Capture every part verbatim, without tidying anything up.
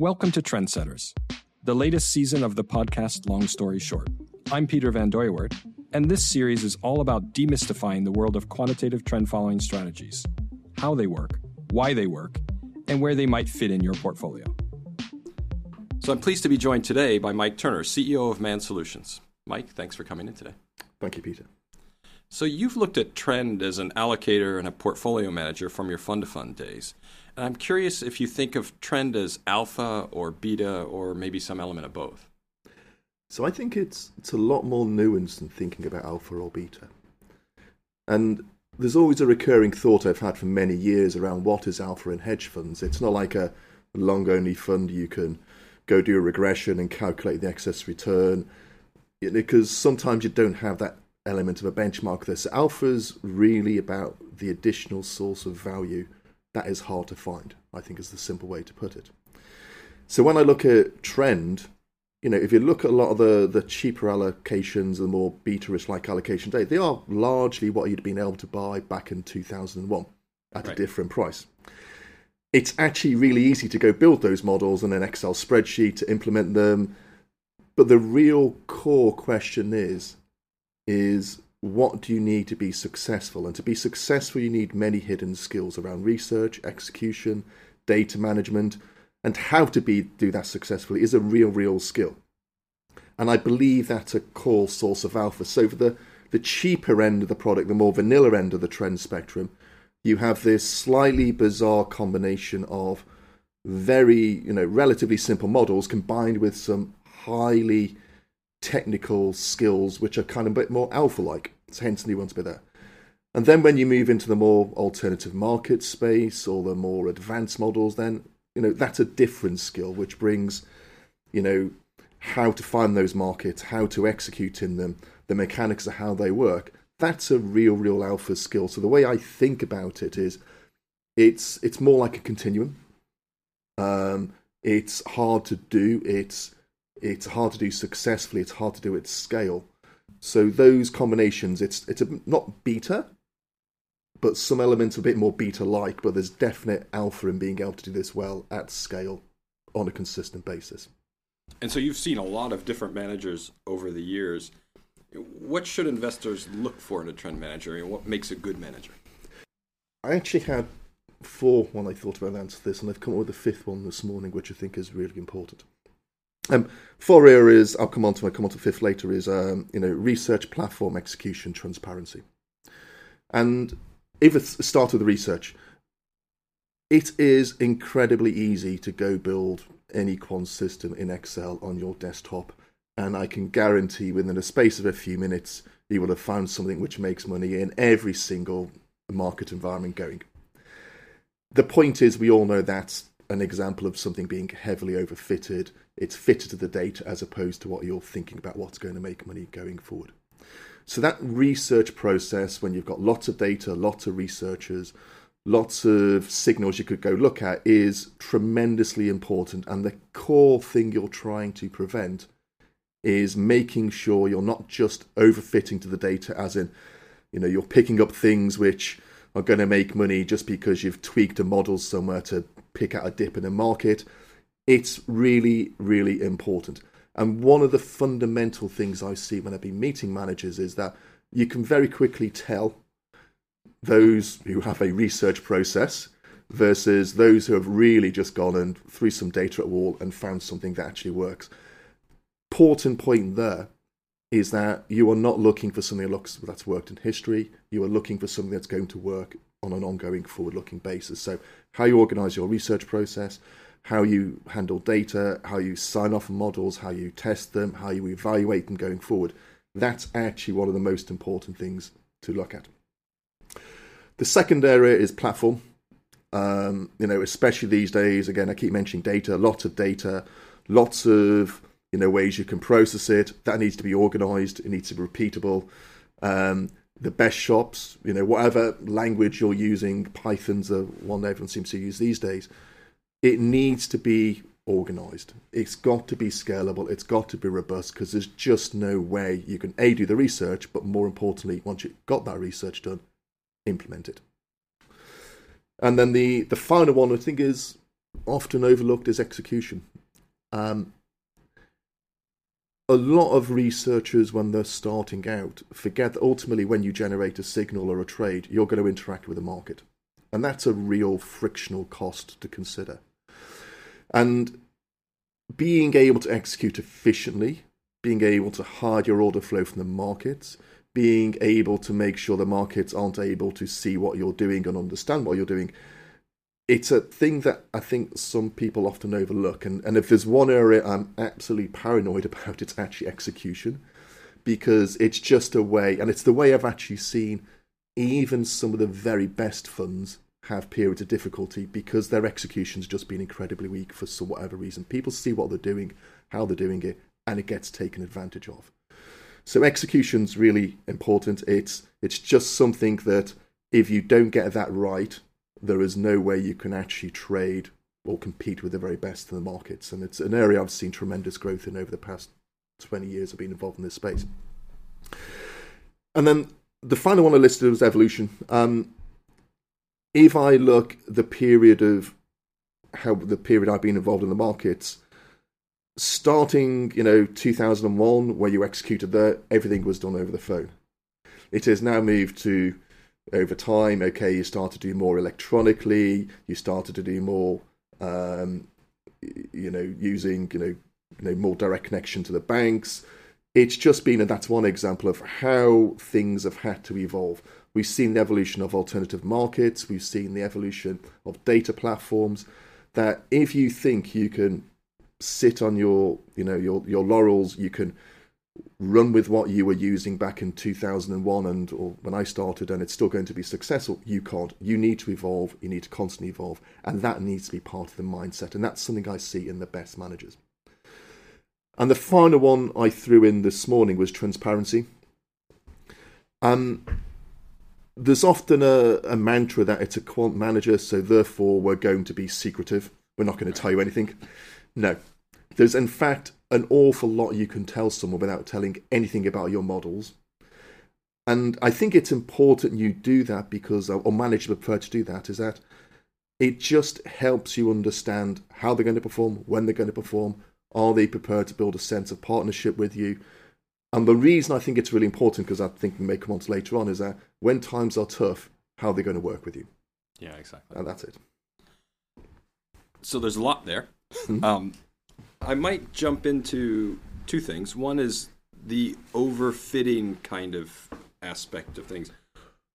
Welcome to Trend Setters, the latest season of the podcast Long Story Short. I'm Peter Van Duywert, and this series is all about demystifying the world of quantitative trend following strategies, how they work, why they work, and where they might fit in your portfolio. So I'm pleased to be joined today by Mike Turner, C E O of Man Solutions. Mike, thanks for coming in today. Thank you, Peter. So you've looked at trend as an allocator and a portfolio manager from your fund-to-fund days. And I'm curious if you think of trend as alpha or beta or maybe some element of both. So I think it's it's a lot more nuanced than thinking about alpha or beta. And there's always a recurring thought I've had for many years around what is alpha in hedge funds. It's not like a long-only fund you can go do a regression and calculate the excess return, because sometimes you don't have that element of a benchmark there. So alpha is really about the additional source of value that is hard to find, I think, is the simple way to put it. So when I look at trend, you know, if you look at a lot of the, the cheaper allocations, the more beta-ish-like allocation data, they are largely what you'd been able to buy back in two thousand one at right. a different price. It's actually really easy to go build those models in an Excel spreadsheet to implement them. But the real core question is, is what do you need to be successful? And to be successful, you need many hidden skills around research, execution, data management, and how to be do that successfully is a real, real skill. And I believe that's a core source of alpha. So for the, the cheaper end of the product, the more vanilla end of the trend spectrum, you have this slightly bizarre combination of very, you know, relatively simple models combined with some highly technical skills, which are kind of a bit more alpha-like. So hence, they want to be there. And then when you move into the more alternative market space or the more advanced models, then, you know, that's a different skill, which brings, you know, how to find those markets, how to execute in them, the mechanics of how they work. That's a real, real alpha skill. So the way I think about it is it's it's more like a continuum. Um, it's hard to do. It's it's hard to do successfully. It's hard to do at scale. So those combinations, it's it's a, not beta, but some elements are a bit more beta-like, but there's definite alpha in being able to do this well at scale on a consistent basis. And so you've seen a lot of different managers over the years. What should investors look for in a trend manager, and what makes a good manager? I actually had four when I thought about answering this, and I've come up with a fifth one this morning, which I think is really important. Um, four areas I'll come on to. I come on to fifth later. Is um, you know research, platform, execution, transparency. And if it's start with the research, it is incredibly easy to go build any quant system in Excel on your desktop. And I can guarantee within a space of a few minutes, you will have found something which makes money in every single market environment going. The point is, we all know that's an example of something being heavily overfitted. It's fitted to the data as opposed to what you're thinking about what's going to make money going forward. So that research process, when you've got lots of data, lots of researchers, lots of signals you could go look at, is tremendously important. And the core thing you're trying to prevent is making sure you're not just overfitting to the data, as in, you know, you're picking up things which are going to make money just because you've tweaked a model somewhere to pick out a dip in a market. It's really, really important. And one of the fundamental things I see when I've been meeting managers is that you can very quickly tell those who have a research process versus those who have really just gone and threw some data at a wall and found something that actually works. Important point there is that you are not looking for something that looks, that's worked in history. You are looking for something that's going to work on an ongoing, forward-looking basis. So how you organize your research process, how you handle data, how you sign off models, how you test them, how you evaluate them going forward, that's actually one of the most important things to look at. The second area is platform. Um, you know, especially these days, again, I keep mentioning data, lots of data, lots of you know, ways you can process it. That needs to be organized. It needs to be repeatable. Um, the best shops, you know, whatever language you're using, Python's the one everyone seems to use these days. It needs to be organized. It's got to be scalable. It's got to be robust, because there's just no way you can, A, do the research, but more importantly, once you've got that research done, implement it. And then the, the final one, I think, is often overlooked is execution. Um, a lot of researchers, when they're starting out, forget that ultimately when you generate a signal or a trade, you're going to interact with the market. And that's a real frictional cost to consider. And being able to execute efficiently, being able to hide your order flow from the markets, being able to make sure the markets aren't able to see what you're doing and understand what you're doing, it's a thing that I think some people often overlook. And, and if there's one area I'm absolutely paranoid about, it's actually execution, because it's just a way, and it's the way I've actually seen even some of the very best funds have periods of difficulty because their execution's just been incredibly weak for some whatever reason. People see what they're doing, how they're doing it, and it gets taken advantage of. So execution's really important. It's it's just something that if you don't get that right, there is no way you can actually trade or compete with the very best in the markets. And it's an area I've seen tremendous growth in over the past twenty years I've been involved in this space. And then the final one I listed was evolution. Um, if I look the period of how the period I've been involved in the markets, starting, you know, two thousand one, where you executed there, everything was done over the phone. It has now moved to, over time, okay, you start to do more electronically, you started to do more, um, you know, using, you know, you know, more direct connection to the banks. It's just been, and that's one example of how things have had to evolve. We've seen the evolution of alternative markets, we've seen the evolution of data platforms, that if you think you can sit on your, you know, your your laurels, you can run with what you were using back in two thousand one and or when I started, and it's still going to be successful, you can't. You need to evolve, you need to constantly evolve, and that needs to be part of the mindset, and that's something I see in the best managers. And the final one I threw in this morning was transparency. Um, there's often a, a mantra that it's a quant manager, so therefore we're going to be secretive, we're not going to tell you anything. No, there's in fact an awful lot you can tell someone without telling anything about your models. And I think it's important you do that because, or managers prefer to do that, is that it just helps you understand how they're going to perform, when they're going to perform, are they prepared to build a sense of partnership with you. And the reason I think it's really important, because I think we may come on to later on, is that when times are tough, how they're going to work with you. Yeah, exactly. And that's it. So there's a lot there. Mm-hmm. Um, I might jump into two things. One is the overfitting kind of aspect of things.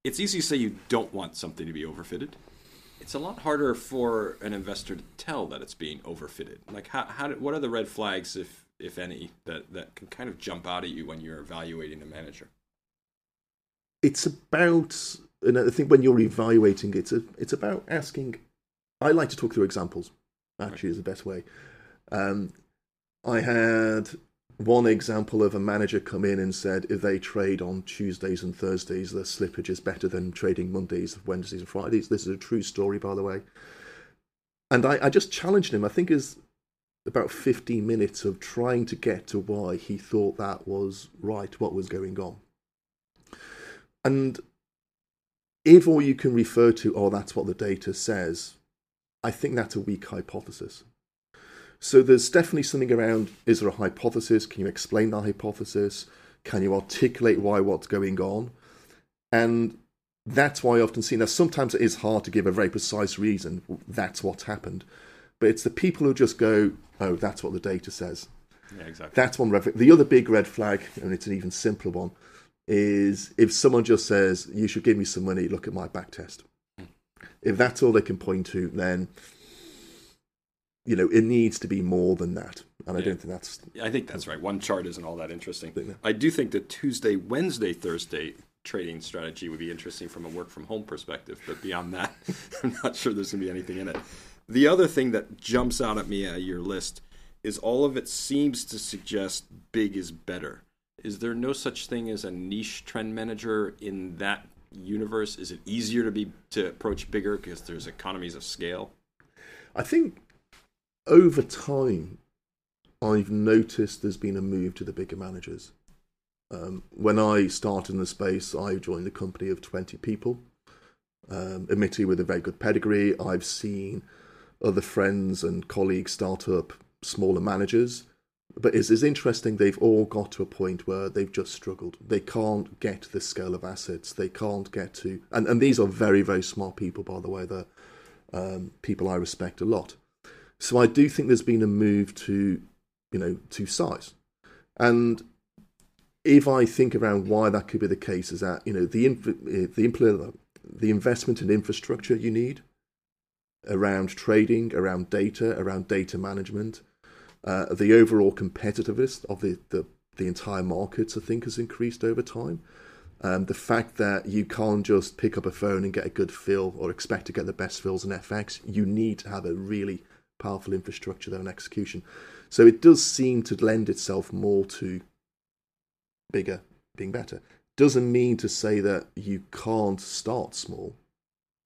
It's easy to say you don't want something to be overfitted. It's a lot harder for an investor to tell that it's being overfitted. Like, how? How? Do, what are the red flags, if if any, that, that can kind of jump out at you when you're evaluating a manager? It's about, and I think when you're evaluating, it's a, it's about asking. I like to talk through examples. Actually, is the best way. Um, I had one example of a manager come in and said, if they trade on Tuesdays and Thursdays, their slippage is better than trading Mondays, Wednesdays and Fridays. This is a true story, by the way. And I, I just challenged him. I think it was about fifteen minutes of trying to get to why he thought that was right, what was going on. And if all you can refer to, oh, that's what the data says, I think that's a weak hypothesis. So there's definitely something around, is there a hypothesis? Can you explain that hypothesis? Can you articulate why, what's going on? And that's why I often see, now sometimes it is hard to give a very precise reason, that's what's happened. But it's the people who just go, oh, that's what the data says. Yeah, exactly. That's one red flag. The other big red flag, and it's an even simpler one, is if someone just says, you should give me some money, look at my back test. If that's all they can point to, then, you know, it needs to be more than that. And yeah. I don't think that's... I think that's right. One chart isn't all that interesting. I, I do think the Tuesday, Wednesday, Thursday trading strategy would be interesting from a work-from-home perspective. But beyond that, I'm not sure there's going to be anything in it. The other thing that jumps out at me at your list is all of it seems to suggest big is better. Is there no such thing as a niche trend manager in that universe? Is it easier to be to approach bigger because there's economies of scale? I think over time I've noticed there's been a move to the bigger managers. Um, when I started in the space, I joined a company of twenty people, um, admittedly with a very good pedigree. I've seen other friends and colleagues start up smaller managers. But it's, it's interesting, they've all got to a point where they've just struggled. They can't get the scale of assets. They can't get to... And, and these are very, very smart people, by the way. They're um, people I respect a lot. So I do think there's been a move to, you know, to size. And if I think around why that could be the case is that, you know, the inf- the, impl- the investment in infrastructure you need around trading, around data, around data management... Uh, the overall competitiveness of the, the, the entire markets, I think, has increased over time. Um, the fact that you can't just pick up a phone and get a good fill or expect to get the best fills in F X, you need to have a really powerful infrastructure there and execution. So it does seem to lend itself more to bigger being better. Doesn't mean to say that you can't start small.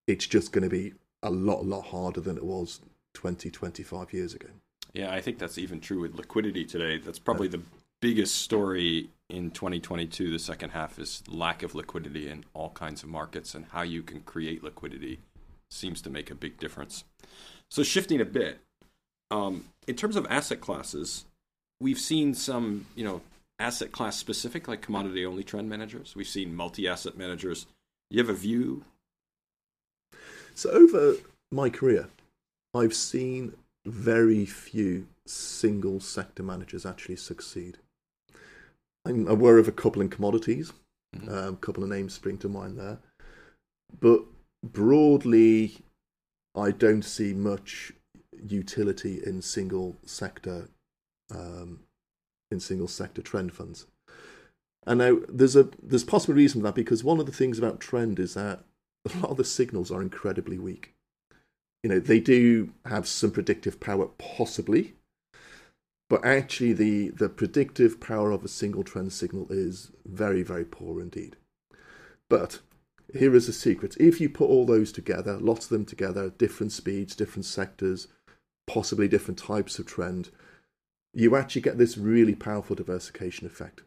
It's just going to be a lot, lot harder than it was twenty, twenty-five years ago. Yeah, I think that's even true with liquidity today. That's probably the biggest story in twenty twenty-two, the second half, is lack of liquidity in all kinds of markets, and how you can create liquidity seems to make a big difference. So shifting a bit, um, in terms of asset classes, we've seen some, you know, asset class specific, like commodity only trend managers. We've seen multi-asset managers. You have a view? So over my career, I've seen... very few single sector managers actually succeed. I'm aware of a couple in commodities, mm-hmm. um, a couple of names spring to mind there. But broadly, I don't see much utility in single sector, um, in single sector trend funds. And now there's a there's possible reason for that, because one of the things about trend is that a lot of the signals are incredibly weak. You know, they do have some predictive power, possibly, but actually the, the predictive power of a single trend signal is very, very poor indeed. But here is the secret. If you put all those together, lots of them together, different speeds, different sectors, possibly different types of trend, you actually get this really powerful diversification effect.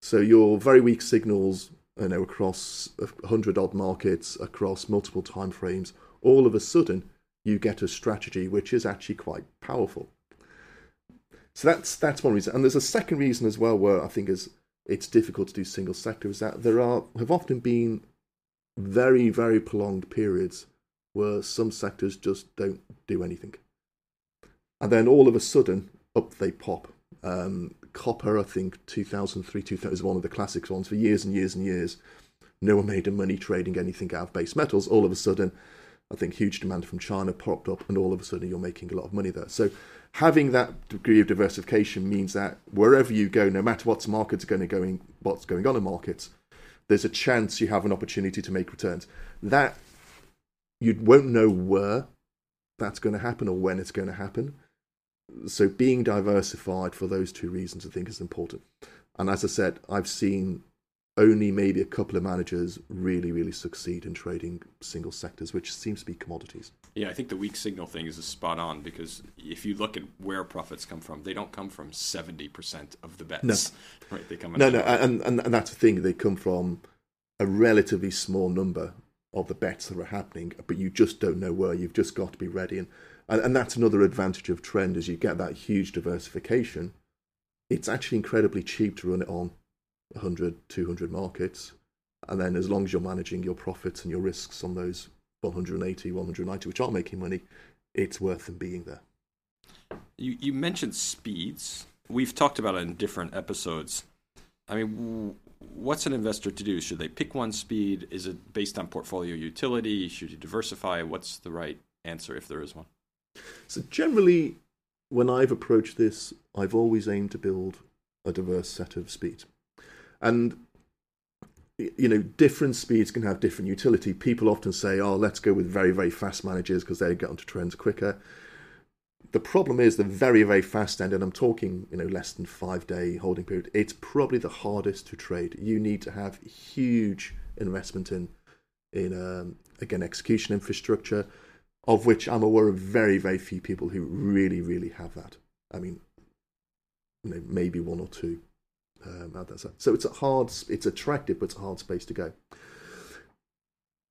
So your very weak signals, you know, across one hundred odd markets, across multiple timeframes, all of a sudden, you get a strategy which is actually quite powerful. So that's that's one reason. And there's a second reason as well, where I think is it's difficult to do single sector, is that there are have often been very, very prolonged periods where some sectors just don't do anything. And then all of a sudden, up they pop. Um, copper, I think, two thousand three is one of the classic ones. For years and years and years, no one made money trading anything out of base metals. All of a sudden... I think huge demand from China popped up, and all of a sudden you're making a lot of money there. So having that degree of diversification means that wherever you go, no matter what's markets going to going, what's going on in markets, there's a chance you have an opportunity to make returns. That you won't know where that's going to happen or when it's going to happen. So being diversified for those two reasons, I think, is important. And as I said, I've seen only maybe a couple of managers really, really succeed in trading single sectors, which seems to be commodities. Yeah, I think the weak signal thing is spot on, because if you look at where profits come from, they don't come from seventy percent of the bets. No, right? They come no, no and, and, and that's the thing. They come from a relatively small number of the bets that are happening, but you just don't know where. You've just got to be ready. And, and, and that's another advantage of trend, is you get that huge diversification. It's actually incredibly cheap to run it on one hundred, two hundred markets, and then as long as you're managing your profits and your risks on those one hundred eighty, one hundred ninety, which aren't making money, it's worth them being there. You you mentioned speeds. We've talked about it in different episodes. I mean, what's an investor to do? Should they pick one speed? Is it based on portfolio utility? Should you diversify? What's the right answer, if there is one? So generally, when I've approached this, I've always aimed to build a diverse set of speeds. And, you know, different speeds can have different utility. People often say, oh, let's go with very, very fast managers because they get onto trends quicker. The problem is the very, very fast end, and I'm talking, you know, less than five-day holding period, it's probably the hardest to trade. You need to have huge investment in, in um, again, execution infrastructure, of which I'm aware of very, very few people who really, really have that. I mean, you know, maybe one or two. Um, so it's a hard, it's attractive, but it's a hard space to go.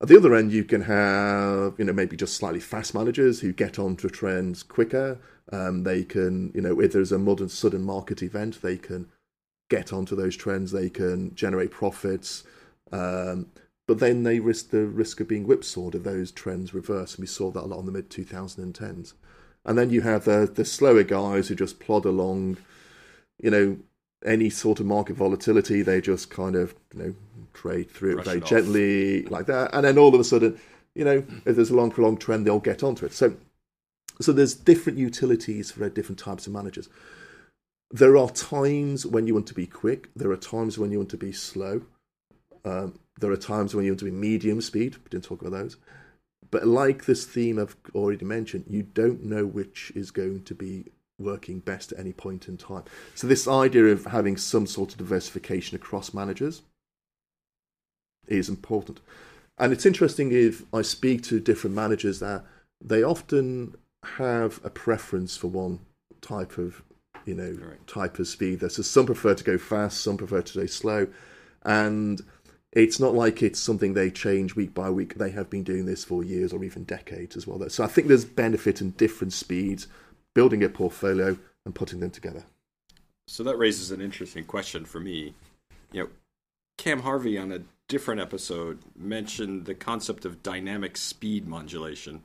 At the other end, you can have, you know, maybe just slightly fast managers who get onto trends quicker. Um, they can, you know, if there's a modern sudden market event, they can get onto those trends. They can generate profits, um, but then they risk the risk of being whipsawed if those trends reverse. And we saw that a lot in the mid two thousand tens. And then you have the the slower guys who just plod along, you know, any sort of market volatility, they just kind of, you know, trade through it very gently like that. And then all of a sudden, you know, if there's a long prolonged trend, they'll get onto it. So so there's different utilities for different types of managers. There are times when you want to be quick. There are times when you want to be slow. Um, there are times when you want to be medium speed. We didn't talk about those. But like this theme I've already mentioned, you don't know which is going to be working best at any point in time. So this idea of having some sort of diversification across managers is important. And it's interesting, if I speak to different managers, that they often have a preference for one type of, you know, right. type of speed. So some prefer to go fast, some prefer to go slow. And it's not like it's something they change week by week. They have been doing this for years or even decades as well. So I think there's benefit in different speeds, building a portfolio and putting them together. So that raises an interesting question for me. You know, Cam Harvey on a different episode mentioned the concept of dynamic speed modulation.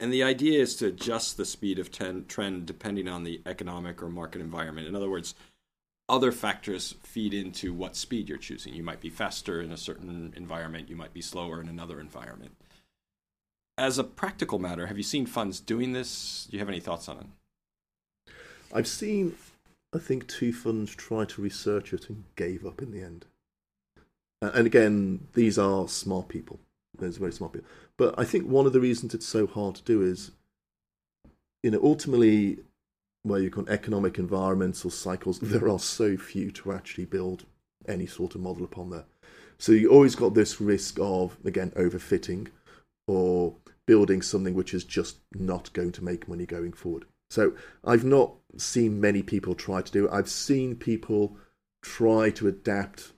And the idea is to adjust the speed of ten, trend depending on the economic or market environment. In other words, other factors feed into what speed you're choosing. You might be faster in a certain environment. You might be slower in another environment. As a practical matter, have you seen funds doing this? Do you have any thoughts on it? I've seen, I think, two funds try to research it and gave up in the end. And again, these are smart people. There's very smart people. But I think one of the reasons it's so hard to do is, you know, ultimately, where you call economic environmental cycles, there are so few to actually build any sort of model upon there. So you always got this risk of, again, overfitting or building something which is just not going to make money going forward. So I've not seen many people try to do it. I've seen people try to adapt,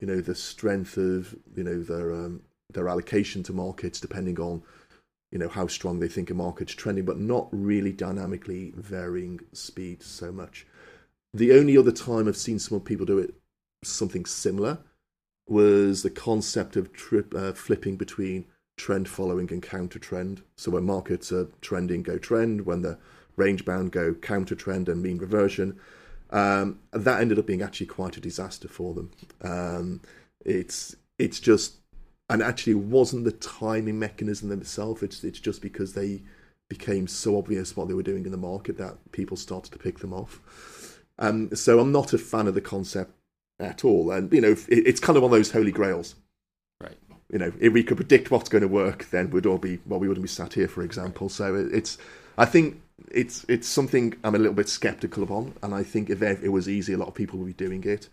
you know, the strength of, you know, their um, their allocation to markets depending on, you know, how strong they think a market's trending, but not really dynamically varying speed so much. The only other time I've seen some people do it, something similar, was the concept of trip, uh, flipping between trend following and counter trend. So when markets are trending, go trend. When they're range bound, go counter trend and mean reversion. Um, that ended up being actually quite a disaster for them. Um, it's it's just, and actually wasn't the timing mechanism themselves. It's it's just because they became so obvious what they were doing in the market that people started to pick them off. Um, so I'm not a fan of the concept at all. And you know, it, it's kind of one of those holy grails. You know, if we could predict what's going to work, then we'd all be, well, we wouldn't be sat here, for example. So it's, I think it's it's something I'm a little bit skeptical upon, and I think if it was easy, a lot of people would be doing it.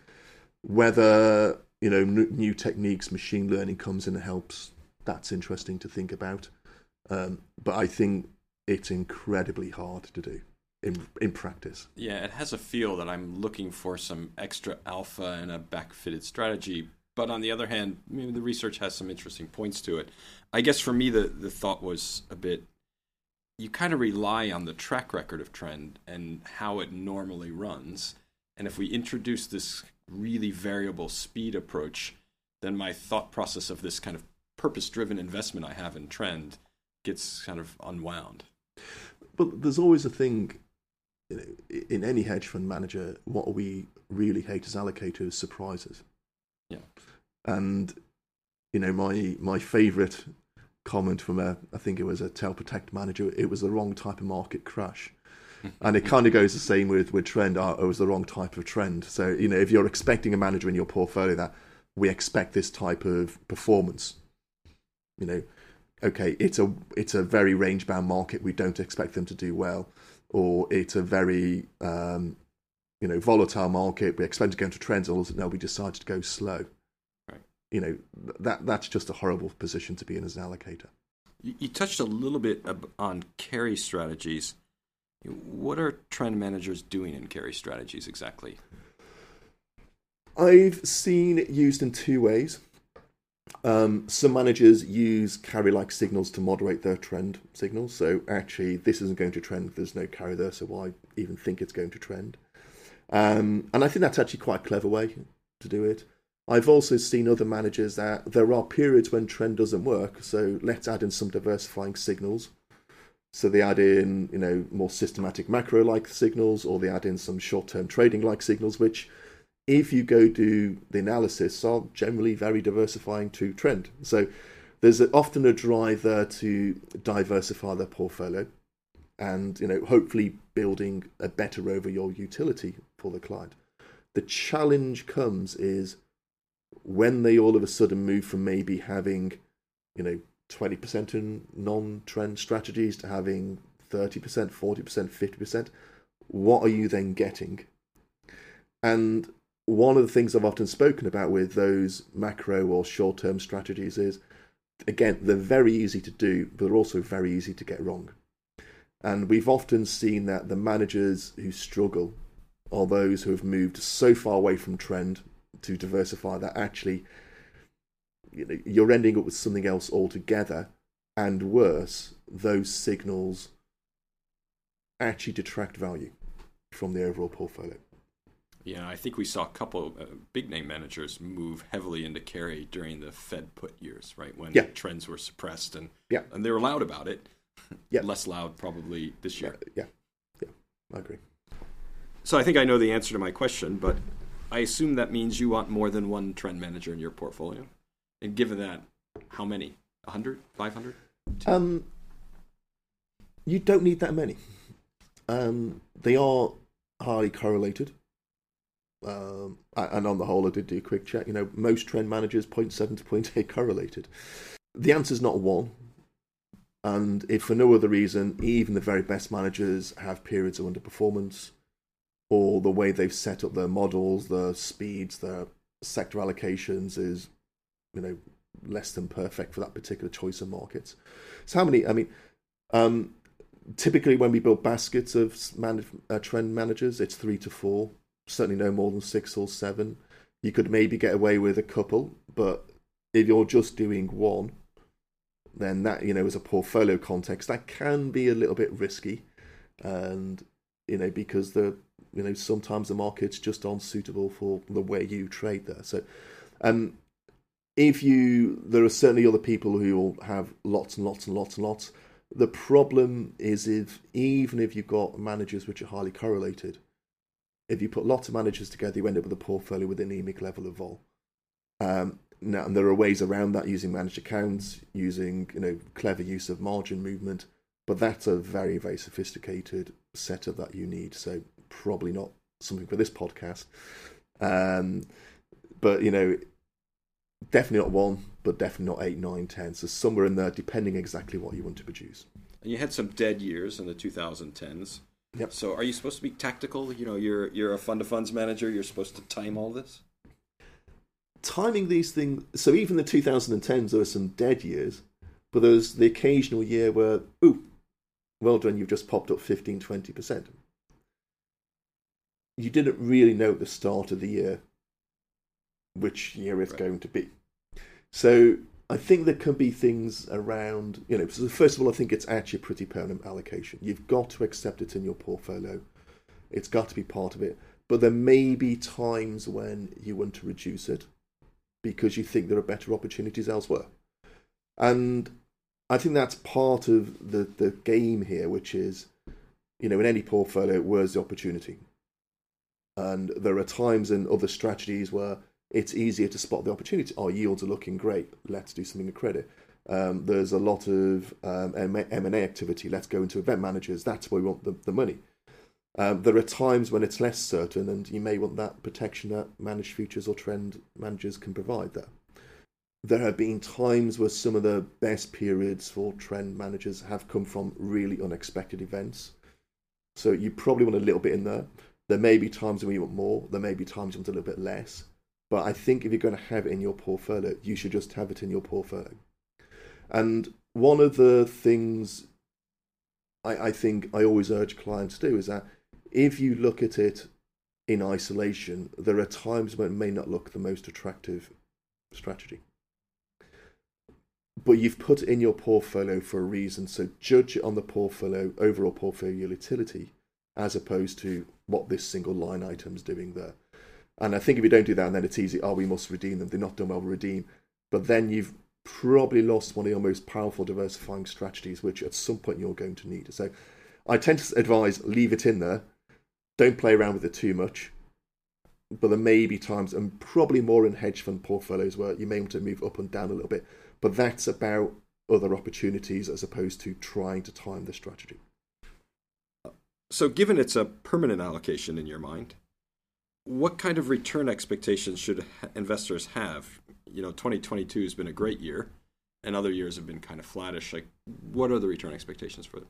Whether, you know, new techniques, machine learning comes in and helps, that's interesting to think about. Um, but I think it's incredibly hard to do in in practice. Yeah, it has a feel that I'm looking for some extra alpha in a back-fitted strategy. But on the other hand, I mean, the research has some interesting points to it. I guess for me, the, the thought was a bit, you kind of rely on the track record of trend and how it normally runs. And if we introduce this really variable speed approach, then my thought process of this kind of purpose-driven investment I have in trend gets kind of unwound. But there's always a thing, you know, in any hedge fund manager, what we really hate as allocators is surprises. Yeah, and you know, my my favorite comment from a, I think it was a Tail Protect manager, it was the wrong type of market crash. And it kind of goes the same with with trend. Oh, it was the wrong type of trend. So you know, if you're expecting a manager in your portfolio that we expect this type of performance, you know, okay, it's a it's a very range bound market, we don't expect them to do well. Or it's a very um you know, volatile market, we expect to go into trends, all of a sudden, no, we decided to go slow. Right. You know, that that's just a horrible position to be in as an allocator. You, you touched a little bit on carry strategies. What are trend managers doing in carry strategies exactly? I've seen it used in two ways. Um, some managers use carry-like signals to moderate their trend signals. So actually, this isn't going to trend. There's no carry there, so why even think it's going to trend? Um, and I think that's actually quite a clever way to do it. I've also seen other managers that there are periods when trend doesn't work, so let's add in some diversifying signals. So they add in, you know, more systematic macro-like signals, or they add in some short-term trading-like signals, which, if you go do the analysis, are generally very diversifying to trend. So there's often a drive there to diversify their portfolio and, you know, hopefully building a better overall utility for the client. The challenge comes is when they all of a sudden move from maybe having, you know, twenty percent in non-trend strategies to having thirty percent, forty percent, fifty percent, what are you then getting? And one of the things I've often spoken about with those macro or short-term strategies is, again, they're very easy to do, but they're also very easy to get wrong. And we've often seen that the managers who struggle are those who have moved so far away from trend to diversify that actually, you know, you're ending up with something else altogether. And worse, those signals actually detract value from the overall portfolio. Yeah, I think we saw a couple of uh, big-name managers move heavily into carry during the Fed put years, right, when yeah. trends were suppressed, and yeah. and they were loud about it, yeah. less loud probably this year. Yeah. yeah, yeah, I agree. So I think I know the answer to my question, but I assume that means you want more than one trend manager in your portfolio, and given that, how many? one hundred? five hundred? Um, you don't need that many. Um, they are highly correlated. Um, and on the whole, I did do a quick check. You know, most trend managers zero point seven to zero point eight correlated. The answer is not one. And if for no other reason, even the very best managers have periods of underperformance, or the way they've set up their models, their speeds, their sector allocations is, you know, less than perfect for that particular choice of markets. So how many? I mean, um, typically when we build baskets of man- uh, trend managers, it's three to four. Certainly no more than six or seven. You could maybe get away with a couple, but if you're just doing one, then that, you know, as a portfolio context, that can be a little bit risky. And, you know, because the, you know, sometimes the markets just aren't suitable for the way you trade there. So, um, if you, there are certainly other people who will have lots and lots and lots and lots. The problem is if, even if you've got managers which are highly correlated, if you put lots of managers together, you end up with a portfolio with an anemic level of vol. Um, now, and there are ways around that using managed accounts, using, you know, clever use of margin movement, but that's a very, very sophisticated setup that you need. So probably not something for this podcast. Um, but, you know, definitely not one, but definitely not eight, nine, ten. So somewhere in there, depending exactly what you want to produce. And you had some dead years in the two thousand tens. Yep. So are you supposed to be tactical? You know, you're you're a fund of funds manager. You're supposed to time all this? Timing these things. So even the two thousand tens, there were some dead years, but there was the occasional year where, ooh, well done, you've just popped up fifteen, twenty percent. You didn't really know at the start of the year which year it's right. going to be. So I think there can be things around, you know, so first of all, I think it's actually a pretty permanent allocation. You've got to accept it in your portfolio. It's got to be part of it. But there may be times when you want to reduce it because you think there are better opportunities elsewhere. And I think that's part of the, the game here, which is, you know, in any portfolio, where's the opportunity? And there are times in other strategies where it's easier to spot the opportunity. Our yields are looking great. Let's do something with credit. Um, there's a lot of um, M and A activity. Let's go into event managers. That's where we want the, the money. Um, there are times when it's less certain, and you may want that protection that managed futures or trend managers can provide there. There have been times where some of the best periods for trend managers have come from really unexpected events. So you probably want a little bit in there. There may be times when you want more. There may be times you want a little bit less. But I think if you're going to have it in your portfolio, you should just have it in your portfolio. And one of the things I, I think I always urge clients to do is that if you look at it in isolation, there are times when it may not look the most attractive strategy. but you've put it in your portfolio for a reason. So judge it on the portfolio, overall portfolio utility, as opposed to what this single line item's doing there. And I think if you don't do that, and then it's easy, oh, we must redeem them, they're not done well, we'll redeem. But then you've probably lost one of your most powerful diversifying strategies, which at some point you're going to need. So I tend to advise leave it in there. Don't play around with it too much. But there may be times, and probably more in hedge fund portfolios, where you may want to move up and down a little bit. But that's about other opportunities as opposed to trying to time the strategy. So given it's a permanent allocation in your mind, what kind of return expectations should investors have? You know, twenty twenty-two has been a great year, and other years have been kind of flattish. Like, what are the return expectations for them?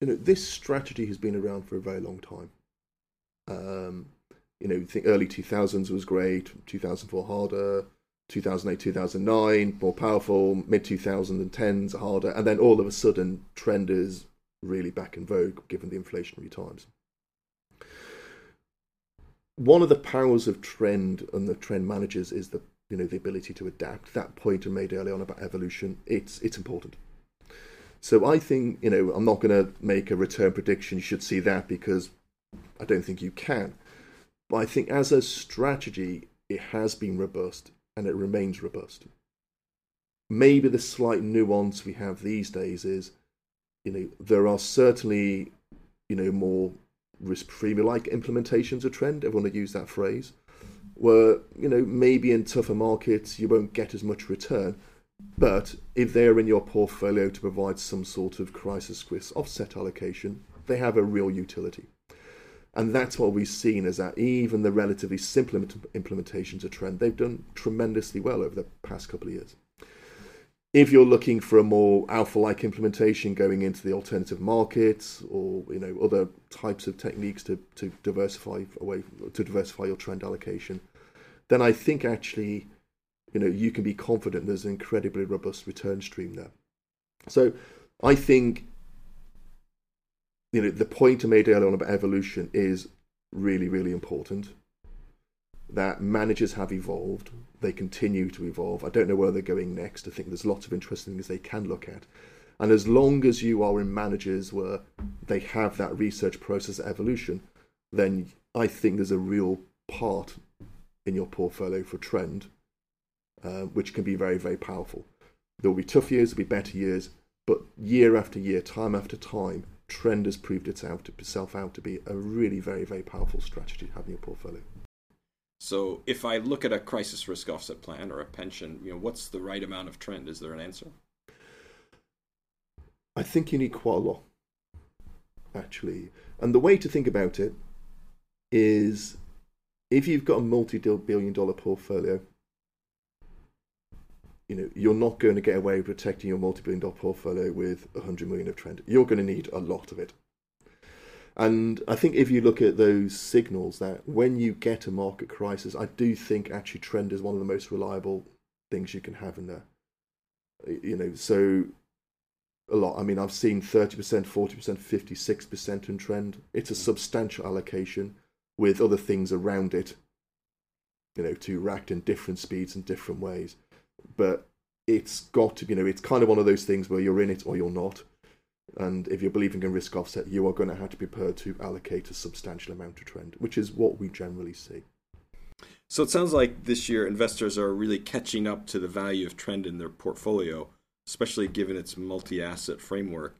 You know, this strategy has been around for a very long time. Um, you know, the early two thousands was great, two thousand four harder, two thousand eight, two thousand nine more powerful, mid two thousand tens harder, and then all of a sudden, trend is really back in vogue given the inflationary times. One of the powers of trend and the trend managers is the you know the ability to adapt. That point I made early on about evolution, it's it's important. So I think, you know, I'm not going to make a return prediction. You should see that, because I don't think you can. But I think as a strategy, it has been robust and it remains robust. Maybe the slight nuance we have these days is, you know, there are certainly, you know, more risk-premium-like implementations of trend, if I want to use that phrase, where, you know, maybe in tougher markets, you won't get as much return. But if they're in your portfolio to provide some sort of crisis risk offset allocation, they have a real utility. And that's what we've seen, is that even the relatively simple implementations of trend, they've done tremendously well over the past couple of years. If you're looking for a more alpha-like implementation going into the alternative markets, or, you know, other types of techniques to, to diversify away to diversify your trend allocation, then I think actually, you know, you can be confident there's an incredibly robust return stream there. So I think, you know, the point I made earlier on about evolution is really, really important, that managers have evolved, they continue to evolve. I don't know where they're going next. I think there's lots of interesting things they can look at. And as long as you are in managers where they have that research process evolution, then I think there's a real part in your portfolio for trend, Uh, which can be very, very powerful. There will be tough years, there will be better years, but year after year, time after time, trend has proved itself out to be a really very, very powerful strategy to have in your portfolio. So if I look at a crisis risk offset plan or a pension, you know, what's the right amount of trend? Is there an answer? I think you need quite a lot, actually. And the way to think about it is, if you've got a multi-billion dollar portfolio, you know, you're not going to get away with protecting your multi-billion dollar portfolio with one hundred million of trend. You're going to need a lot of it. And I think if you look at those signals that when you get a market crisis, I do think actually trend is one of the most reliable things you can have in there. You know, so a lot. I mean, I've seen thirty percent, forty percent, fifty-six percent in trend. It's a substantial allocation with other things around it, you know, to react in different speeds and different ways. But it's got to, you know, it's kind of one of those things where you're in it or you're not. And if you're believing in risk offset, you are going to have to be prepared to allocate a substantial amount of trend, which is what we generally see. So it sounds like this year investors are really catching up to the value of trend in their portfolio, especially given its multi-asset framework.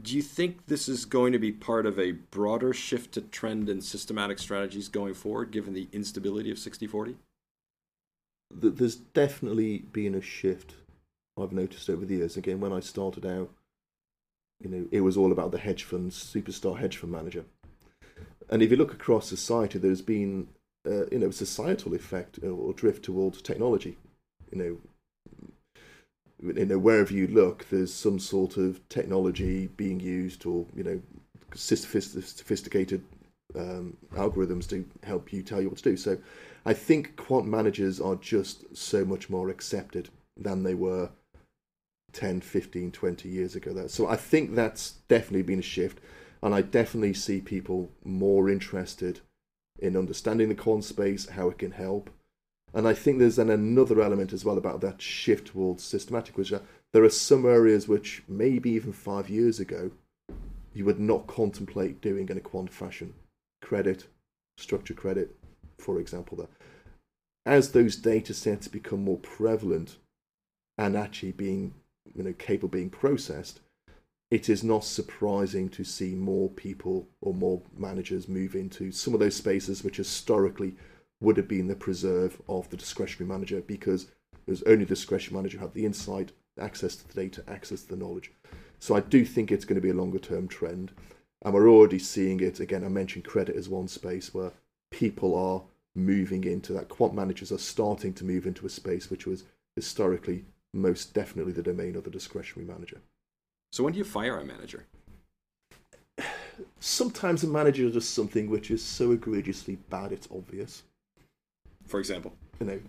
Do you think this is going to be part of a broader shift to trend and systematic strategies going forward, given the instability of sixty forty? There's definitely been a shift I've noticed over the years. Again, when I started out, you know, it was all about the hedge funds, superstar hedge fund manager. And if you look across society, there's been, uh, you know, a societal effect or drift towards technology. You know, you know, wherever you look, there's some sort of technology being used, or, you know, sophisticated Um, algorithms to help you tell you what to do. So I think quant managers are just so much more accepted than they were ten, fifteen, twenty years ago. So I think that's definitely been a shift, and I definitely see people more interested in understanding the quant space, how it can help, And I think there's then another element as well about that shift towards systematic, which are, there are some areas which maybe even five years ago you would not contemplate doing in a quant fashion. Credit, structured credit, for example. There. As those data sets become more prevalent and actually being, you know, capable of being processed, it is not surprising to see more people or more managers move into some of those spaces which historically would have been the preserve of the discretionary manager, because it was only the discretionary manager who had the insight, access to the data, access to the knowledge. So I do think it's going to be a longer-term trend. And we're already seeing it. Again, I mentioned credit as one space where people are moving into that. Quant managers are starting to move into a space which was historically most definitely the domain of the discretionary manager. So when do you fire a manager? Sometimes a manager does something which is so egregiously bad it's obvious. For example? You know,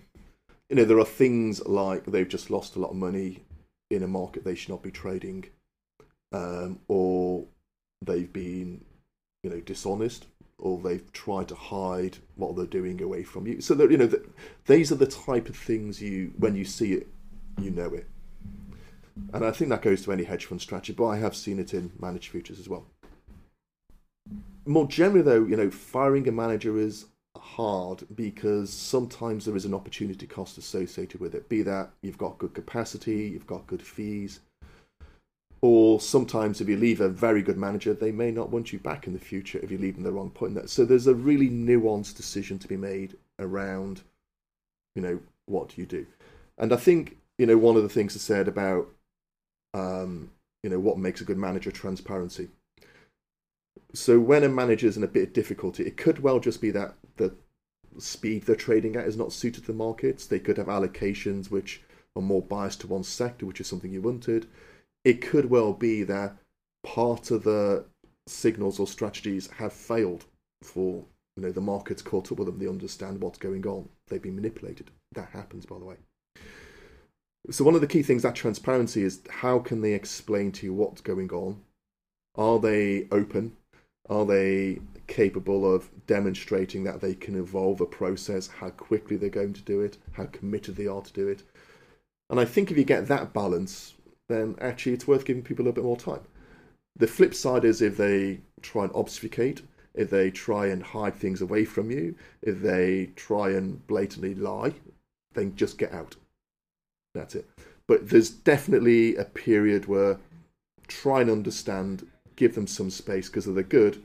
you know, there are things like they've just lost a lot of money in a market they should not be trading, um, or they've been, you know, dishonest, or they've tried to hide what they're doing away from you. So that, you know, the, these are the type of things you, when you see it, you know it. And I think that goes to any hedge fund strategy, but I have seen it in managed futures as well. More generally, though, you know, firing a manager is hard because sometimes there is an opportunity cost associated with it. Be that you've got good capacity, you've got good fees, or sometimes if you leave a very good manager, they may not want you back in the future if you leave them the wrong point. That so there's a really nuanced decision to be made around, you know, what you do. And I think, you know, one of the things I said about Um, you know, what makes a good manager? Transparency. So when a manager's in a bit of difficulty, it could well just be that the speed they're trading at is not suited to the markets. They could have allocations which are more biased to one sector, which is something you wanted. It could well be that part of the signals or strategies have failed for, you know, the market's caught up with them. They understand what's going on. They've been manipulated. That happens, by the way. So one of the key things, that transparency, is how can they explain to you what's going on? Are they open? Are they capable of demonstrating that they can evolve a process, how quickly they're going to do it, how committed they are to do it? And I think if you get that balance, then actually it's worth giving people a little bit more time. The flip side is if they try and obfuscate, if they try and hide things away from you, if they try and blatantly lie, then just get out. That's it. But there's definitely a period where try and understand, give them some space, because if they're good,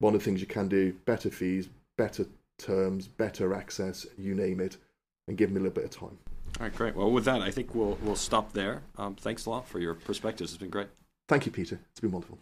one of the things you can do, better fees, better terms, better access, you name it, and give them a little bit of time. All right, great. Well, with that, I think we'll we'll stop there. Um, thanks a lot for your perspectives. It's been great. Thank you, Peter. It's been wonderful.